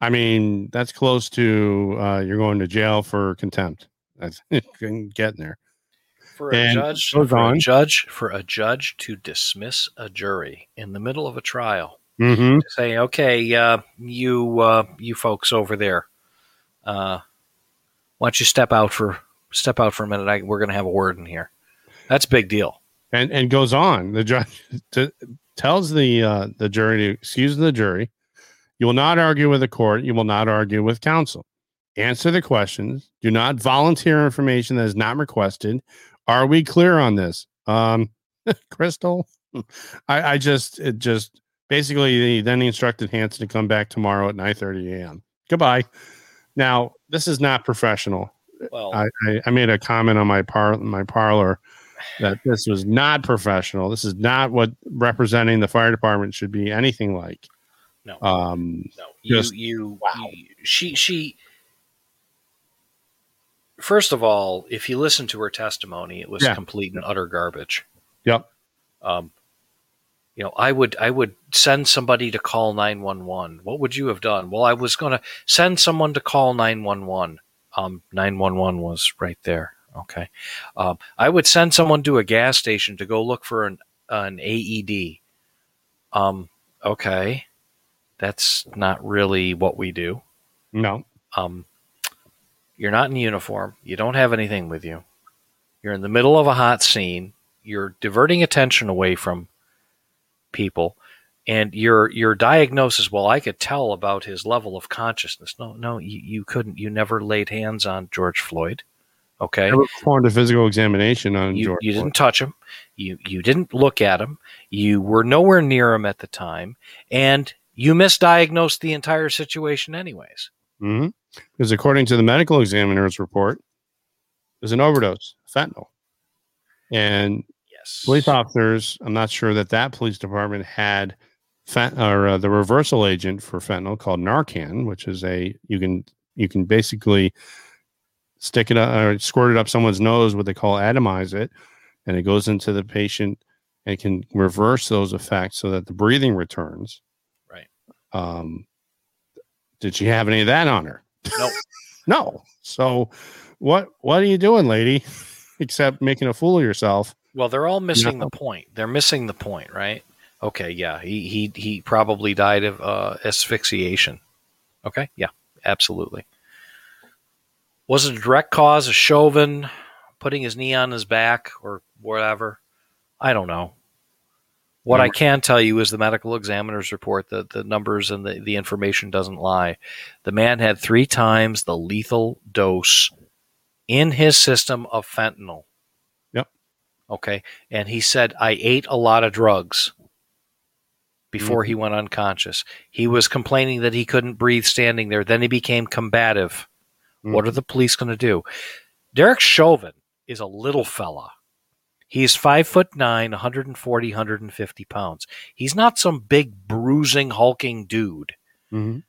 I mean, that's close to you're going to jail for contempt. That's getting there. For a judge to dismiss a jury in the middle of a trial, mm-hmm. to say, "Okay, you folks over there, why don't you step out for a minute? We're going to have a word in here." That's a big deal. And goes on. The judge tells the jury to excuse the jury. You will not argue with the court. You will not argue with counsel. Answer the questions. Do not volunteer information that is not requested. Are we clear on this? Crystal, it just basically he then instructed Hansen to come back tomorrow at 9:30 a.m. Goodbye. Now, this is not professional. Well, I made a comment on my parlor that this was not professional. This is not what representing the fire department should be anything like. No, no. She. First of all, if you listen to her testimony, it was complete and utter garbage. Yep. I would send somebody to call 911. What would you have done? Well, I was going to send someone to call 911. 911 was right there. Okay. I would send someone to a gas station to go look for an AED. Okay. That's not really what we do. No. You're not in uniform. You don't have anything with you. You're in the middle of a hot scene. You're diverting attention away from people. And your diagnosis, well, I could tell about his level of consciousness. No, you couldn't. You never laid hands on George Floyd. Okay. I performed a physical examination on George Floyd. You didn't touch him. You didn't look at him. You were nowhere near him at the time. And you misdiagnosed the entire situation anyways. Mm-hmm. Because according to the medical examiner's report, there's an overdose, fentanyl. And yes. Police officers, I'm not sure that police department had the reversal agent for fentanyl called Narcan, which is you can basically stick it up or squirt it up someone's nose, what they call atomize it, and it goes into the patient and can reverse those effects so that the breathing returns. Right. Did she have any of that on her? No. No. So what are you doing, lady? Except making a fool of yourself. Well, they're all missing the point. They're missing the point, right? Okay, yeah. He probably died of asphyxiation. Okay? Yeah, absolutely. Was it a direct cause of Chauvin putting his knee on his back or whatever? I don't know. What I can tell you is the medical examiner's report, that the numbers and the information doesn't lie. The man had 3 times the lethal dose in his system of fentanyl. Yep. Okay. And he said, I ate a lot of drugs. before he went unconscious. He was complaining that he couldn't breathe standing there. Then he became combative. What are the police going to do? Derek Chauvin is a little fella. He's 5'9", 140, 150 pounds. He's not some big, bruising, hulking dude. Mm-hmm.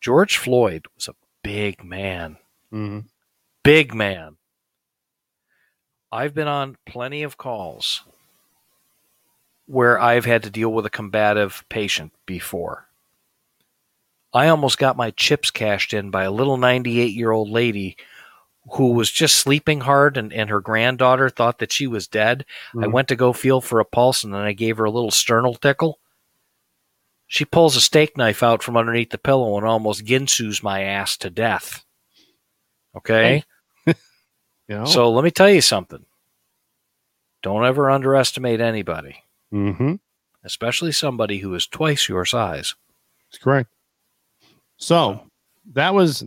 George Floyd was a big man. Mm-hmm. Big man. I've been on plenty of calls where I've had to deal with a combative patient before. I almost got my chips cashed in by a little 98-year-old lady who was just sleeping hard, and her granddaughter thought that she was dead. Mm-hmm. I went to go feel for a pulse, and then I gave her a little sternal tickle. She pulls a steak knife out from underneath the pillow and almost ginsu's my ass to death. Okay? You know? So let me tell you something. Don't ever underestimate anybody. Mm-hmm. Especially somebody who is twice your size. That's correct. So that was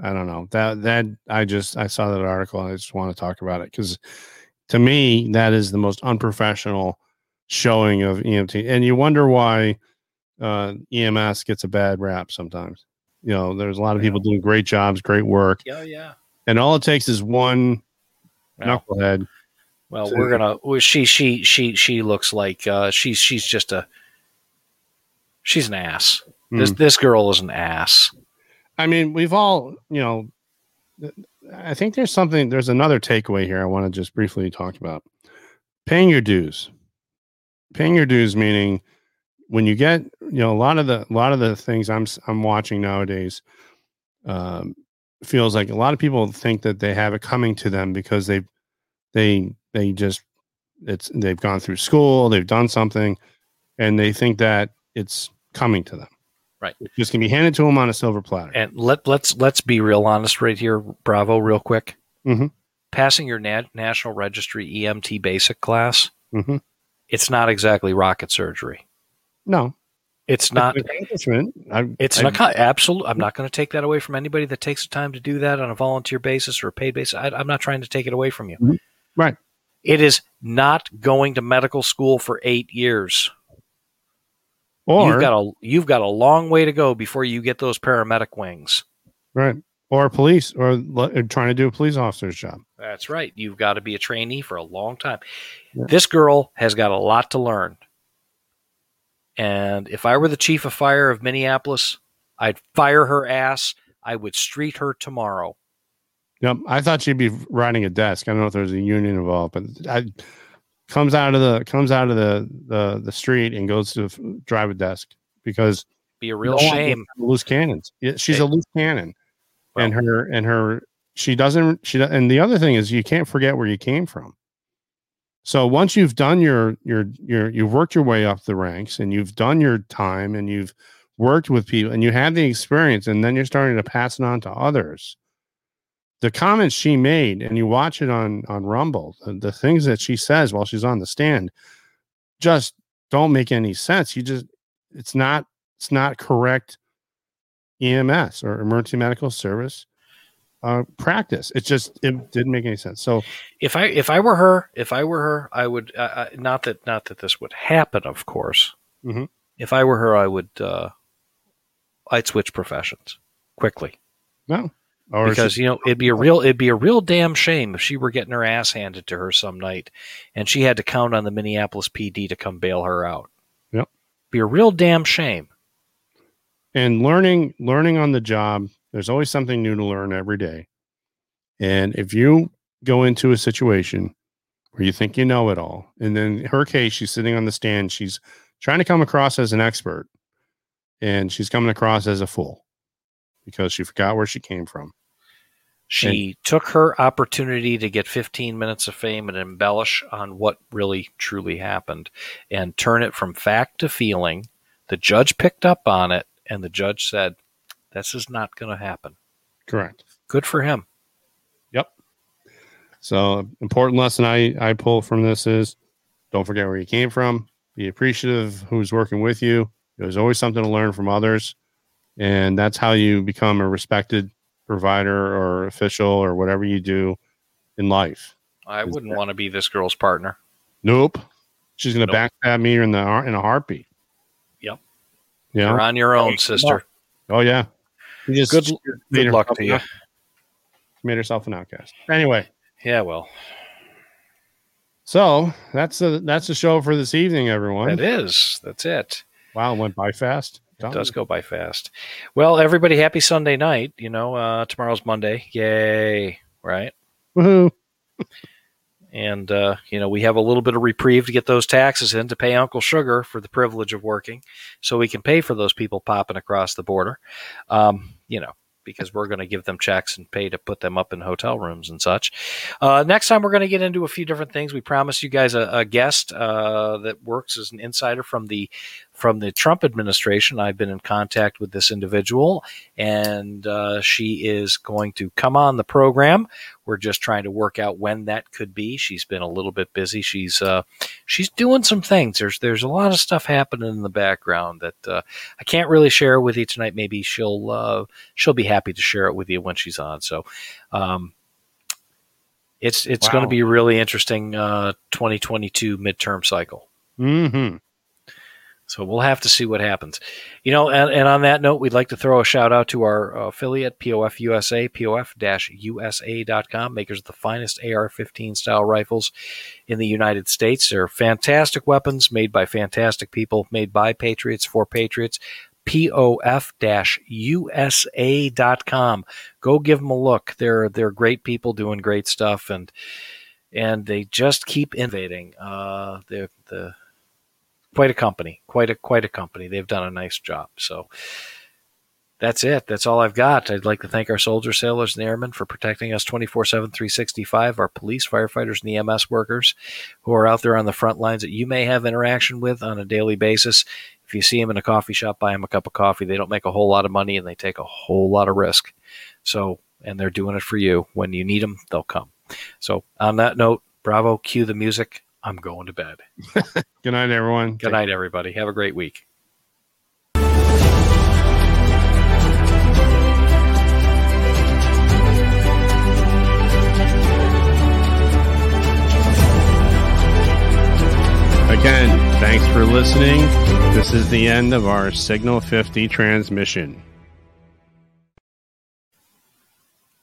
I don't know, I saw that article and I just want to talk about it, because to me that is the most unprofessional showing of EMT, and you wonder why EMS gets a bad rap sometimes. You know, there's a lot of people doing great jobs, great work. Yeah, yeah. And all it takes is one knucklehead. Well, we're gonna. She looks like she's just a. She's an ass. This girl is an ass. I mean, we've all, I think there's another takeaway here I want to just briefly talk about. Paying your dues. Paying your dues, meaning when you get, a lot of the things I'm watching nowadays, feels like a lot of people think that they have it coming to them because they've gone through school, they've done something, and they think that it's coming to them. Right. It's just going to be handed to them on a silver platter. And let's be real honest right here, Bravo, real quick. Mm-hmm. Passing your National Registry EMT basic class, mm-hmm. It's not exactly rocket surgery. No. It's not. Absolutely. I'm not going to take that away from anybody that takes the time to do that on a volunteer basis or a paid basis. I'm not trying to take it away from you. Mm-hmm. Right. It is not going to medical school for 8 years. Or you've got a long way to go before you get those paramedic wings. Right. Or police, or trying to do a police officer's job. That's right. You've got to be a trainee for a long time. Yeah. This girl has got a lot to learn. And if I were the chief of fire of Minneapolis, I'd fire her ass. I would street her tomorrow. Yep. I thought she'd be riding a desk. I don't know if there's a union involved, but comes out of the street and goes to drive a desk, because be a real shame. Loose cannons. She's a loose cannon, well, and she doesn't. And the other thing is, you can't forget where you came from. So once you've done you've worked your way up the ranks, and you've done your time, and you've worked with people, and you have the experience, and then you're starting to pass it on to others. The comments she made, and you watch it on Rumble, the things that she says while she's on the stand just don't make any sense. It's not correct EMS or emergency medical service practice. It didn't make any sense. So if I were her, I would not that this would happen, of course. Mm-hmm. If I were her, I would I'd switch professions quickly. No. Because it'd be a real damn shame if she were getting her ass handed to her some night, and she had to count on the Minneapolis PD to come bail her out. Yep, be a real damn shame. And learning on the job, there's always something new to learn every day. And if you go into a situation where you think you know it all, and then in her case, she's sitting on the stand, she's trying to come across as an expert, and she's coming across as a fool. Because she forgot where she came from. She took her opportunity to get 15 minutes of fame and embellish on what really truly happened and turn it from fact to feeling. The judge picked up on it, and the judge said, this is not going to happen. Correct. Good for him. Yep. So important lesson I pull from this is, don't forget where you came from. Be appreciative of who's working with you. There's always something to learn from others. And that's how you become a respected provider or official or whatever you do in life. I wouldn't want to be this girl's partner. Nope. She's going to backstab me in a heartbeat. Yep. Yeah. You're on your own, sister. Oh, yeah. Good luck to you. Made herself an outcast. Anyway. Yeah, well. So that's the show for this evening, everyone. It is. That's it. Wow, it went by fast. It does go by fast. Well, everybody, happy Sunday night. You know, tomorrow's Monday. Yay. Right? Woohoo. And, you know, we have a little bit of reprieve to get those taxes in to pay Uncle Sugar for the privilege of working so we can pay for those people popping across the border, you know, because we're going to give them checks and pay to put them up in hotel rooms and such. Next time, we're going to get into a few different things. We promised you guys a guest that works as an insider from the Trump administration. I've been in contact with this individual, and she is going to come on the program. We're just trying to work out when that could be. She's been a little bit busy. She's doing some things. There's a lot of stuff happening in the background that I can't really share with you tonight. Maybe she'll be happy to share it with you when she's on. So it's going to be a really interesting 2022 midterm cycle. Mm-hmm. So we'll have to see what happens. You know, and on that note, we'd like to throw a shout out to our affiliate, POF USA, POF-USA.com, makers of the finest AR-15 style rifles in the United States. They're fantastic weapons made by fantastic people, made by patriots for patriots. POF-USA.com. Go give them a look. They're great people doing great stuff, and they just keep innovating. Quite a company. They've done a nice job. So that's it. That's all I've got. I'd like to thank our soldiers, sailors, and airmen for protecting us 24/7, 365, our police, firefighters, and EMS workers who are out there on the front lines that you may have interaction with on a daily basis. If you see them in a coffee shop, buy them a cup of coffee. They don't make a whole lot of money, and they take a whole lot of risk. So, and they're doing it for you. When you need them, they'll come. So on that note, bravo, cue the music. I'm going to bed. Good night, everyone. Good night, everybody. Have a great week. Again, thanks for listening. This is the end of our Signal 50 transmission.